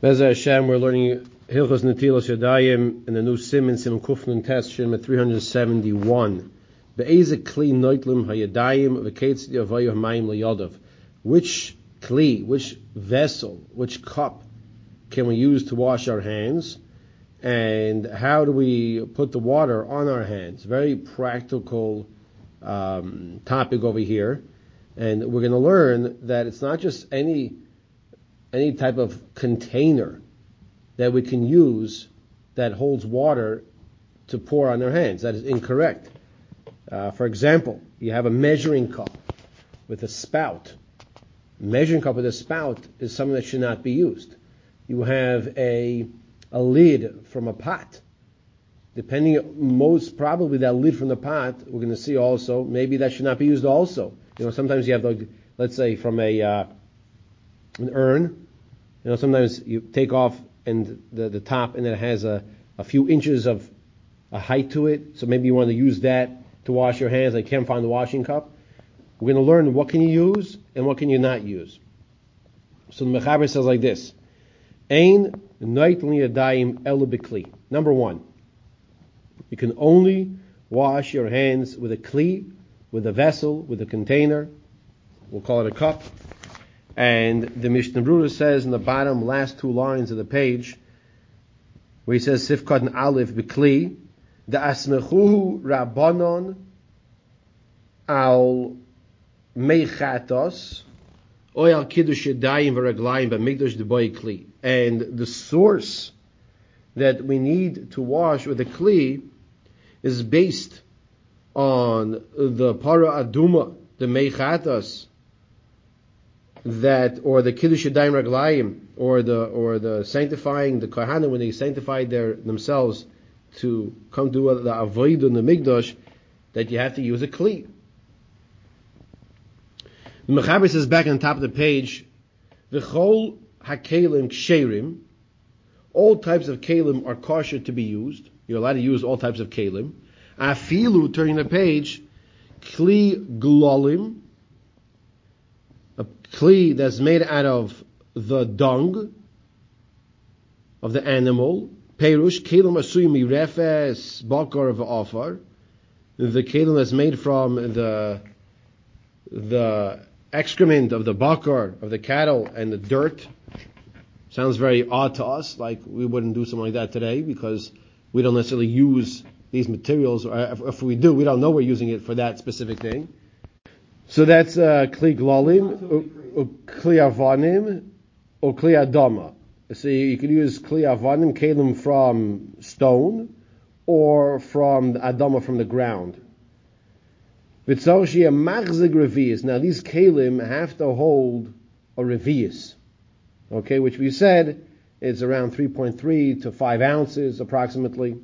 Be'ezah Hashem, we're learning Hilchos Nitilas Yodayim in the new Siman Sim Kuf Nun test Shem at 371. Be'ezah Kli noitlim hayadayim v'keitz yavayu hamayim liyadav. Which kli, which vessel, which cup can we use to wash our hands? And how do we put the water on our hands? Very practical topic over here. And we're going to learn that it's not just any type of container that we can use that holds water to pour on their hands. That is incorrect. For example, you have a measuring cup with a spout. Measuring cup with a spout is something that should not be used. You have a lid from a pot. Depending, most probably that lid from the pot, we're going to see also, maybe that should not be used also. You know, sometimes you have, let's say, from an urn. You know, sometimes you take off and the top, and it has a few inches of a height to it. So maybe you want to use that to wash your hands. I can't find the washing cup. We're going to learn what can you use and what can you not use. So the Mechaber says like this: Ein neitlin yadayim ela b'kli. Number one, you can only wash your hands with a kli, with a vessel, with a container. We'll call it a cup. And the Mishnah Berurah says in the bottom last two lines of the page, where he says sifkat and aleph b'kli da'asmechuhu rabbanon al meichatas oyal kiddush shadayim v'raglayim b'mikdash d'boi kli. And the source that we need to wash with the kli is based on the Parah Aduma, the Meichatas, that, or the Kiddush Shadayim Raglayim, or the sanctifying the Kohanim when they sanctified themselves to come do the Avodah in the Mikdash, that you have to use a kli. The Mechaber says back on top of the page, V'chol ha-kailim ksherim. All types of kailim are kosher to be used. You're allowed to use all types of kailim. Afilu, turning the page, Kli glalim, a kli that's made out of the dung of the animal. Perush kelim asuymi refes bakar v'afar. The kelim that's made from the excrement of the bakar, of the cattle, and the dirt. Sounds very odd to us, like we wouldn't do something like that today because we don't necessarily use these materials, or if we do, we don't know we're using it for that specific thing. So that's Kli glalim, or Kli avanim, or Kli adama. So you could use Kli avanim, kalim from stone, or from the adama, from the ground. V'tzor she'yeh machzik revius. Now these kalim have to hold a revius, okay, which we said is around 3.3 to 5 ounces approximately.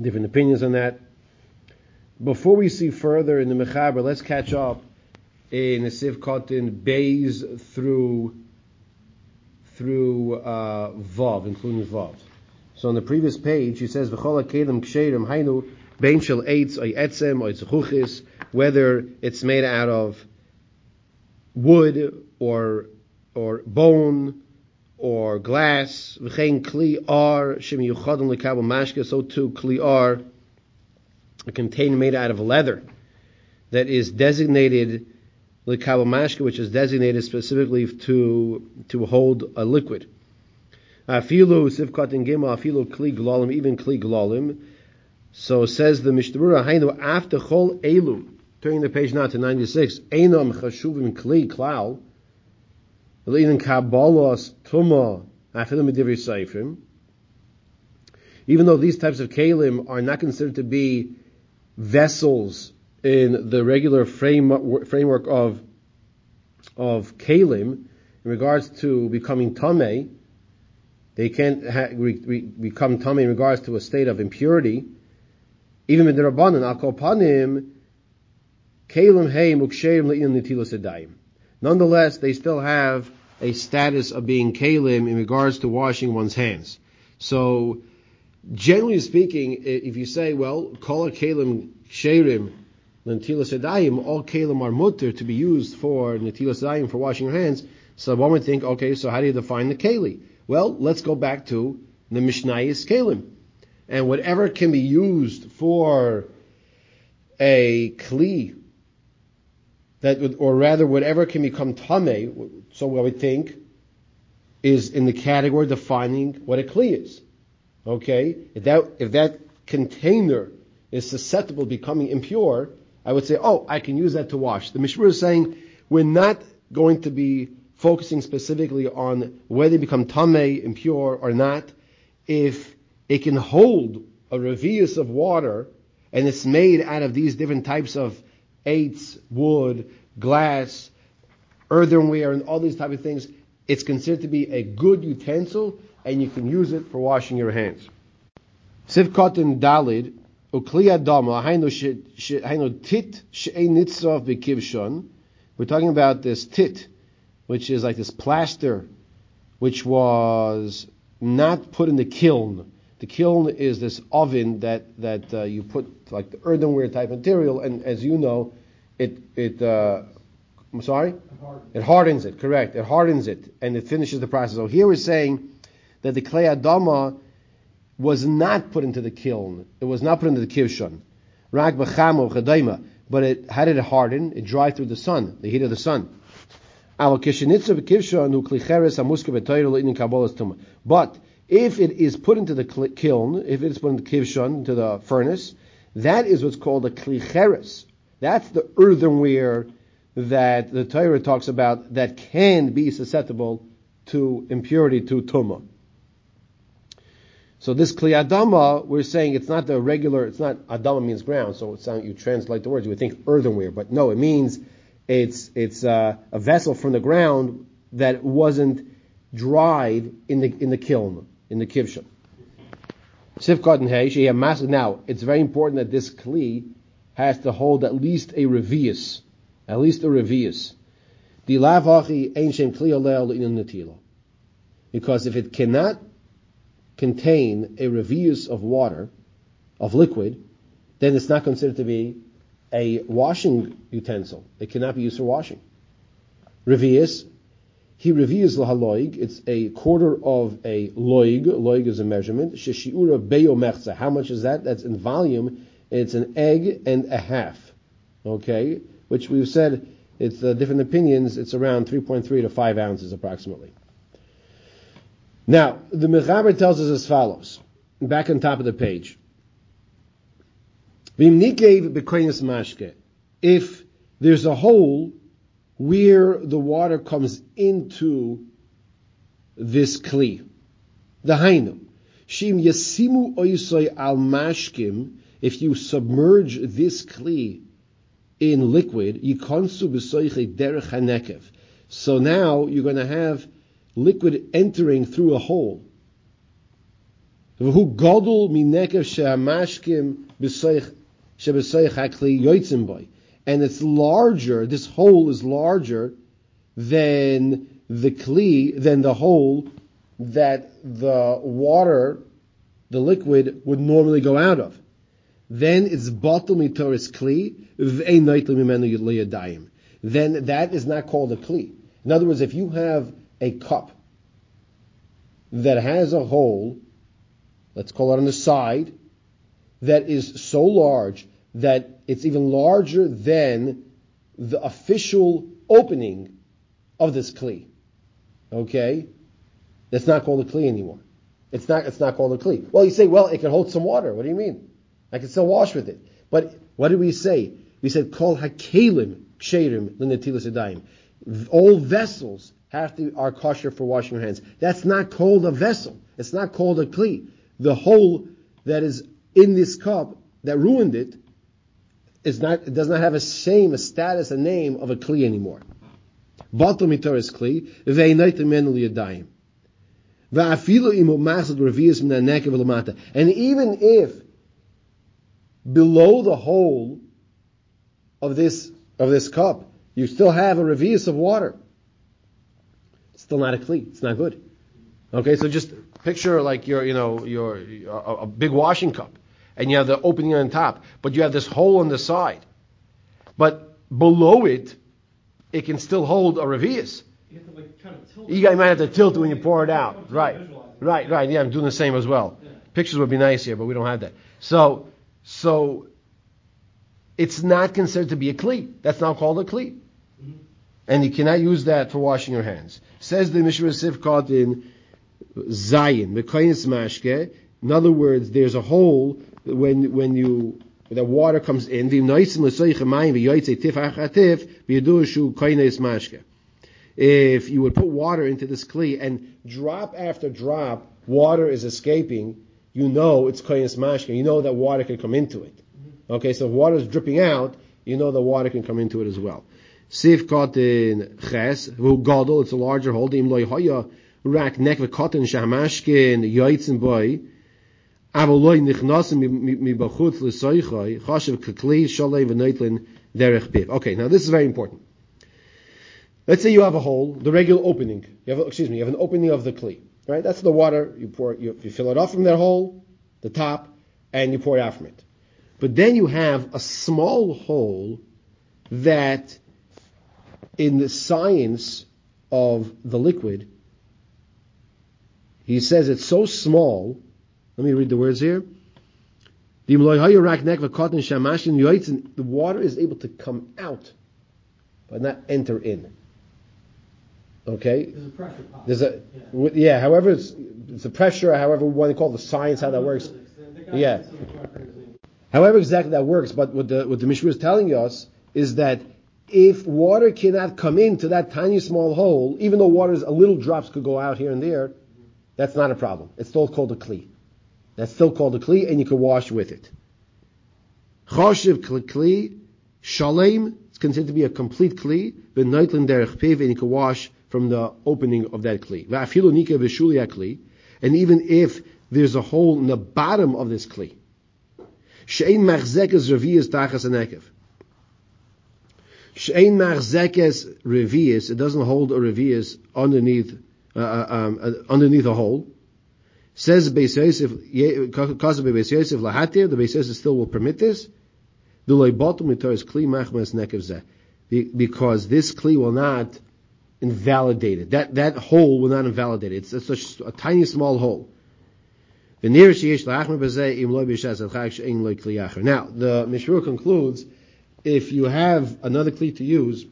Different opinions on that. Before we see further in the Mechaber, let's catch up in the Sivkot in Bays through Vav, including Vav. So on the previous page, he says V'chol hakelim ksherim hainu bein shel eitz oy etzem oy tzuchuchis, whether it's made out of wood or bone or glass, v'chein kli ar shem yuchadon lekabel mashke, so too kli ar, a container made out of leather that is designated lekabel mashke, which is designated specifically to hold a liquid. Afilu sivkat in gimel, afilu kli glalim, even kli glalim. So says the Mishnah Berurah, hainu after chol elu, turning the page now to 96, einam chashuvim kli klal. Even though these types of kalim are not considered to be vessels in the regular framework of kalim, in regards to becoming tamay, they can't become tamay in regards to a state of impurity. Even with the rabbanon, al kol panim, kalim hey muksherim le'inan nitilas yadayim. Nonetheless, they still have a status of being kalim in regards to washing one's hands. So, generally speaking, if you say, well, kol kalim sherim nitilas yadayim, all kalim are mutter to be used for nitilas yadayim, for washing your hands, so one would think, okay, so how do you define the keli? Well, let's go back to the Mishnayis Kalim. And whatever can be used for a Kli, whatever can become tamay, so what we think is in the category defining what a Kli is. Okay? If that container is susceptible to becoming impure, I would say, I can use that to wash. The Mishmur is saying, we're not going to be focusing specifically on whether it become tamay, impure, or not. If it can hold a revius of water, and it's made out of these different types of eitz, wood, glass, earthenware, and all these type of things, it's considered to be a good utensil, and you can use it for washing your hands. Sivkotin dalid, ukli adama, hainu tit she'en nitzov b'kivshon. We're talking about this tit, which is like this plaster, which was not put in the kiln. The kiln is this oven that you put like the earthenware type material, and as you know, it hardens it. Correct, it hardens it, and it finishes the process. So here we're saying that the klei adama was not put into the kiln. It was not put into the kivshon. Rak b'chamo chadayma, but it hardened. It dried through the sun, the heat of the sun. But if it is put into the kiln, if it is put into the kivshon, into the furnace, that is what's called a kli cheres. That's the earthenware that the Torah talks about that can be susceptible to impurity, to tumah. So this kli adama, we're saying it's not the regular, it's not, adama means ground, so it's not, you translate the words, you would think earthenware, but no, it means It's a vessel from the ground that wasn't dried in the kiln, in the kivshon. Now, it's very important that this kli has to hold at least a revius. Because if it cannot contain a revius of water, of liquid, then it's not considered to be a washing utensil. It cannot be used for washing. Revius, he revius l'haloig. It's a quarter of a loig. Loig is a measurement. Sheshiura beyo mechza. How much is that? That's in volume. It's an egg and a half. Okay, which we've said it's different opinions. It's around 3.3 to 5 ounces approximately. Now the Mechaber tells us as follows. Back on top of the page. If there's a hole where the water comes into this kli, the hainu, shim yasimu oisoi al mashkim, if you submerge this kli in liquid, yikonsu b'soiche derech hanekev. So now you're going to have liquid entering through a hole. V'hu godol minekev shehamashkim b'soich. And it's larger, this hole is larger than the hole that the water, the liquid, would normally go out of. Then it's batel mitoris kli, then that is not called a kli. In other words, if you have a cup that has a hole, let's call it on the side, that is so large that it's even larger than the official opening of this kli. Okay? That's not called a kli anymore. It's not called a kli. Well, you say, it can hold some water. What do you mean? I can still wash with it. But what did we say? We said, kol ha-kailim ksherim l'netilas yadayim. All vessels are kosher for washing your hands. That's not called a vessel. It's not called a kli. The hole that is in this cup that ruined it does not have a status, a name of a kli anymore. Batel mitoris kli ve'inayt menu l'yadayim va'afilu im u'masad revius min ha'nekev l'mata. And even if below the hole of this cup you still have a revius of water, it's still not a kli. It's not good. Okay, so just picture like your big washing cup, and you have the opening on top, but you have this hole on the side. But below it, it can still hold a revius. you have to like kind of tilt. You might have to tilt it when you pour it out. Right. Yeah, I'm doing the same as well. Yeah. Pictures would be nice here, but we don't have that. So it's not considered to be a kli. That's now called a kli. Mm-hmm. And you cannot use that for washing your hands. Says the Mishnah Berurah caught in Zayin, Mekaynis Mashke. In other words, there's a hole when the water comes in. If you would put water into this kli and drop after drop, water is escaping, you know it's koynes mashke. You know that water can come into it. Okay, so if water is dripping out, you know the water can come into it as well. Seif caught in ches, v'gadol, it's a larger hole, okay, now this is very important. Let's say you have a hole, the regular opening. You have an opening of the kli, right? That's the water you pour. You fill it off from that hole, the top, and you pour it out from it. But then you have a small hole that, in the science of the liquid, he says it's so small. Let me read the words here. The water is able to come out, but not enter in. Okay? There's a pressure pop. However, it's the pressure, however we want to call the science, how that works. Yeah. However exactly that works, but what the Mishnah is telling us is that if water cannot come into that tiny small hole, even though water's a little drops could go out here and there, that's not a problem. It's still called a kli. That's still called a kli, and you can wash with it. Choshev kli, shalem, it's considered to be a complete kli, b'noitlen derech piv, and you can wash from the opening of that kli. V'afilu nika v'shulia kli, and even if there's a hole in the bottom of this kli, she'ein machzekes revius tachas anekev. She'ein machzekes revius, it doesn't hold a revius underneath a hole. Says Beis Yosef, cause of Beis Yosef lahatir, the Beis Yosef still will permit this. Because this kli will not invalidate it. That hole will not invalidate it. It's such a tiny small hole. Now the Mishnah Berurah concludes, if you have another kli to use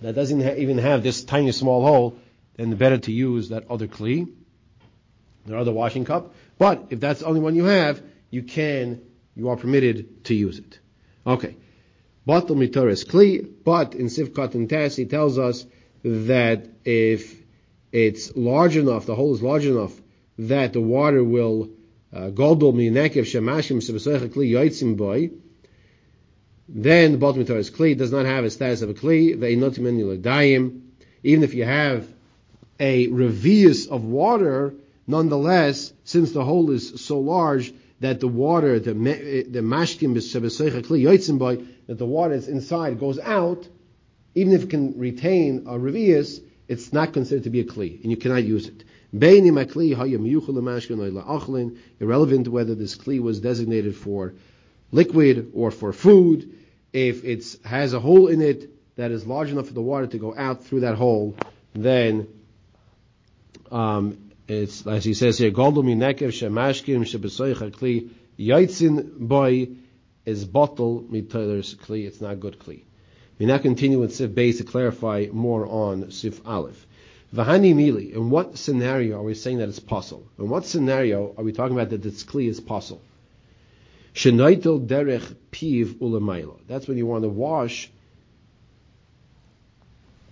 that doesn't even have this tiny small hole, then better to use that other kli, the other washing cup. But if that's the only one you have, you are permitted to use it. Okay. Batel mitoris kli, but in Sivkat and Tass, he tells us that if it's large enough, the hole is large enough, that the water will godol minekev shemashim sebesoich kli yoitzim boy, then batel mitoris kli does not have a status of a kli, ve'inotim en yodayim. Even if you have a revius of water, nonetheless, since the hole is so large that the water, the mashkim b'shebesoicha kli yotzim by, that the water that's inside goes out, even if it can retain a revius, it's not considered to be a kli, and you cannot use it. Beinim akli hayam yuchul mashkin oila achlin, irrelevant whether this kli was designated for liquid or for food. If it has a hole in it that is large enough for the water to go out through that hole, then it's, as he says here, Goldu minekev shemashkim shebesoich kli yaitzin boy is bottle mitoilers kli. It's not good kli. We now continue with Sif Beis to clarify more on Sif Aleph. V'hani mili. In what scenario are we saying that it's possible? In what scenario are we talking about that this kli is possible? Shenaitel derech piv ulemaylo. That's when you want to wash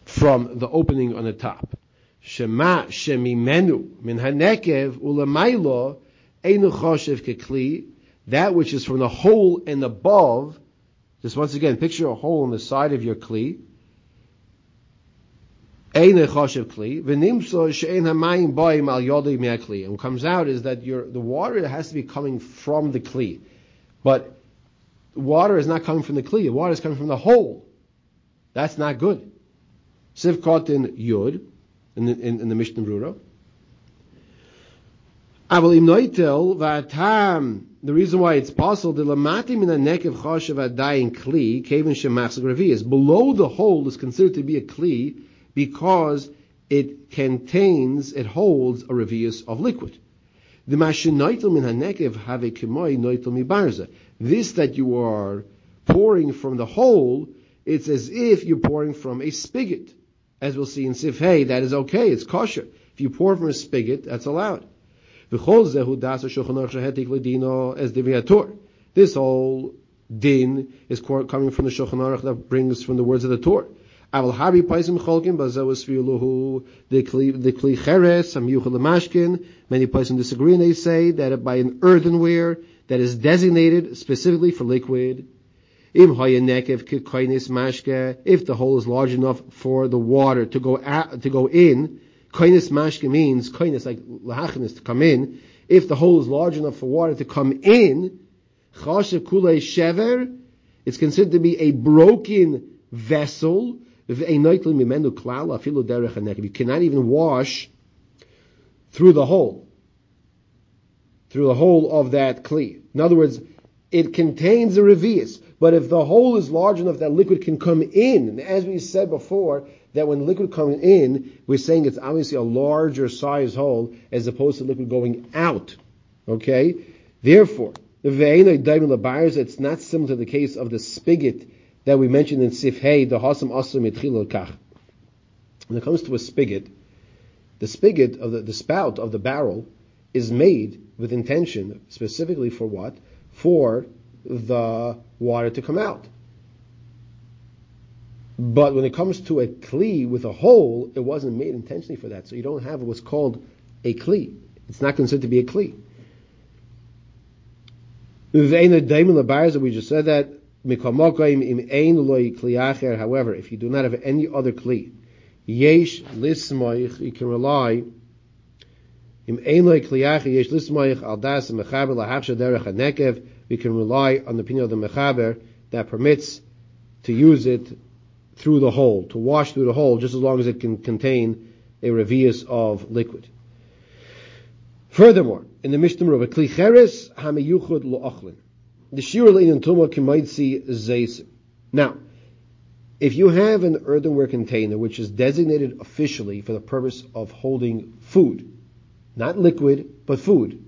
from the opening on the top. Shema shemimenu min hanekev ulamaylo einu choshev kekli. That which is from the hole and above. Just once again, picture a hole on the side of your kli. Einu choshev kli v'nimso she'en hamayim boim al yodei me'akli. And what comes out is that the water has to be coming from the kli, but water is not coming from the kli. The water is coming from the hole. That's not good. Siv caught in yud. In the Mishnah Berurah. The reason why it's possible, below the hole is considered to be a kli, because it contains, it holds a revius of liquid. The mashenaitel min hanekev have a kimoi noitel mi barza. This that you are pouring from the hole, it's as if you're pouring from a spigot. As we'll see in Sif Hey, that is okay, it's kosher. If you pour from a spigot, that's allowed. This whole din is coming from the Shulchan Aruch that brings from the words of the Torah. Aval habi paisim cholkin bazawas fiuluhu the kli cheres some yuchel lemashkin. Many paisim disagree and they say that by an earthenware that is designated specifically for liquid. Im hayanekev kikoinis mashke, if the hole is large enough for the water to go out, to go in. Koinis mashke means koinis like lahachnis to come in. If the hole is large enough for water to come in, chashav kulei shever, it's considered to be a broken vessel. You cannot even wash through the hole of that kli. In other words, it contains a revius, but if the hole is large enough that liquid can come in, and as we said before, that when liquid coming in, we're saying it's obviously a larger size hole as opposed to liquid going out. Okay? Therefore, it's not similar to the case of the spigot that we mentioned in Sif Hey, the Hasam Asum Yitchil Kach. When it comes to a spigot, the spigot of the spout of the barrel is made with intention, specifically for what? For the water to come out. But when it comes to a kli with a hole, it wasn't made intentionally for that. So you don't have what's called a kli. It's not considered to be a kli. We just said that. However, if you do not have any other kli, yesh lismoich, you can rely we can rely on the opinion of the Mechaber that permits to use it through the hole, to wash through the hole, just as long as it can contain a revius of liquid. Furthermore, in the Mishnah Berurah, kli cheres hamiyuchud lo'ochlin. The shirulin and tumah kemaitzi zaysim. Now, if you have an earthenware container which is designated officially for the purpose of holding food, not liquid, but food,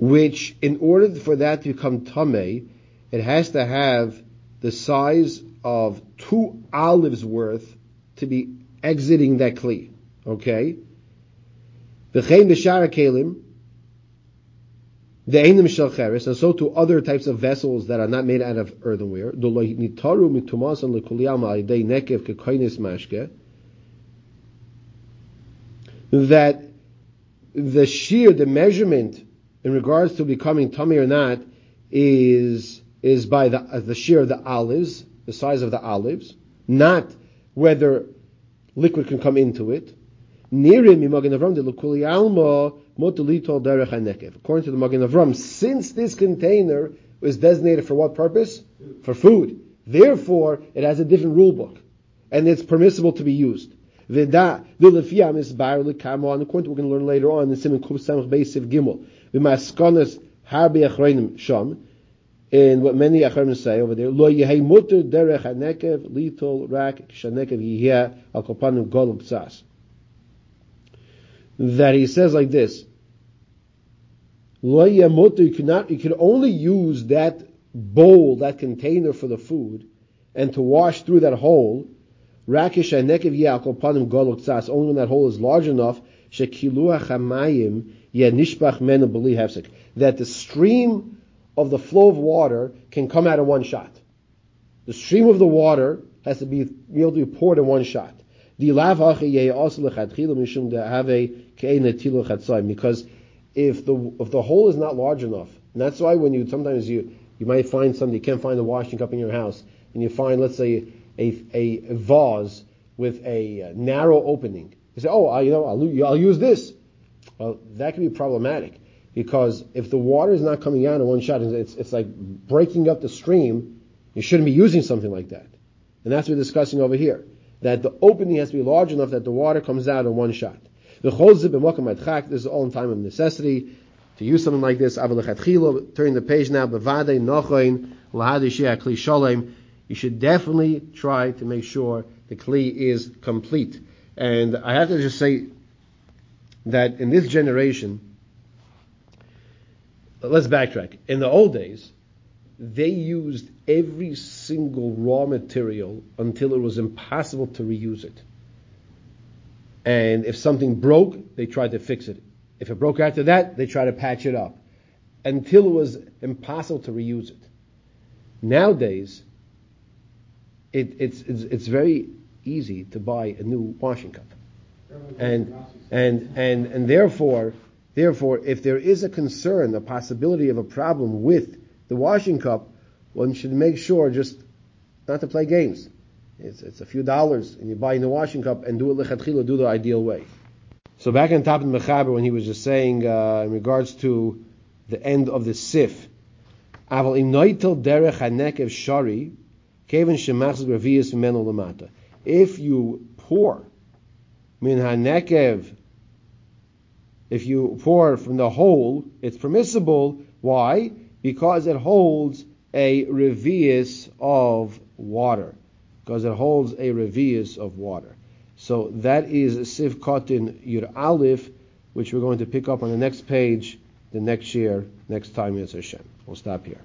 which in order for that to become tamay, it has to have the size of 2 olives worth to be exiting that kli. Okay? V'chein b'shara kailim. The einem shel cheres, and so to other types of vessels that are not made out of earthenware. That the shear, the measurement in regards to becoming tummy or not, is by the shear of the olives, the size of the olives, not whether liquid can come into it. According to the Magen Avraham, since this container was designated for what purpose? For food. Therefore, it has a different rule book, and it's permissible to be used. According to what we're going to learn later on in Siman Sim Kuf Nun, and what many acharonim say over there, lo yehi muter derech hanekev litol rak shanekev yiheh al kopanim golub tzas. That he says like this, you can only use that bowl, that container for the food, and to wash through that hole, rakish hanekev yeh akopanim golok tzas, only when that hole is large enough, shekiluach hamayim yeh nishbach menu b'li hefsek, that the stream of the flow of water can come out in one shot. The stream of the water has to be able to be poured in one shot. Because if the hole is not large enough, and that's why when you sometimes you might find something, you can't find the washing cup in your house, and you find, let's say, a vase with a narrow opening. You say, I'll use this. Well, that can be problematic because if the water is not coming out in one shot, it's like breaking up the stream. You shouldn't be using something like that, and that's what we're discussing over here. That the opening has to be large enough that the water comes out in one shot. This is all in time of necessity to use something like this. Turn the page now. You should definitely try to make sure the Kli is complete. And I have to just say that in this generation, let's backtrack. In the old days, they used every single raw material until it was impossible to reuse it. And if something broke, they tried to fix it. If it broke after that, they tried to patch it up until it was impossible to reuse it. Nowadays, it's very easy to buy a new washing cup, and therefore, if there is a concern, a possibility of a problem with the washing cup, one should make sure just not to play games. It's a few dollars, and you buy in the washing cup and do it lechatchila, do the ideal way. So back on top of the Mechaber, when he was just saying in regards to the end of the seif, aval im noitel derech hanekev shari, kevin shemachs revius meno lamata. If you pour min hanekev, if you pour from the hole, it's permissible. Why? Because it holds a revius of water. So that is Siv Kotin Yur Aleph, which we're going to pick up on the next page, the next year, next time, Yitz Hashem. We'll stop here.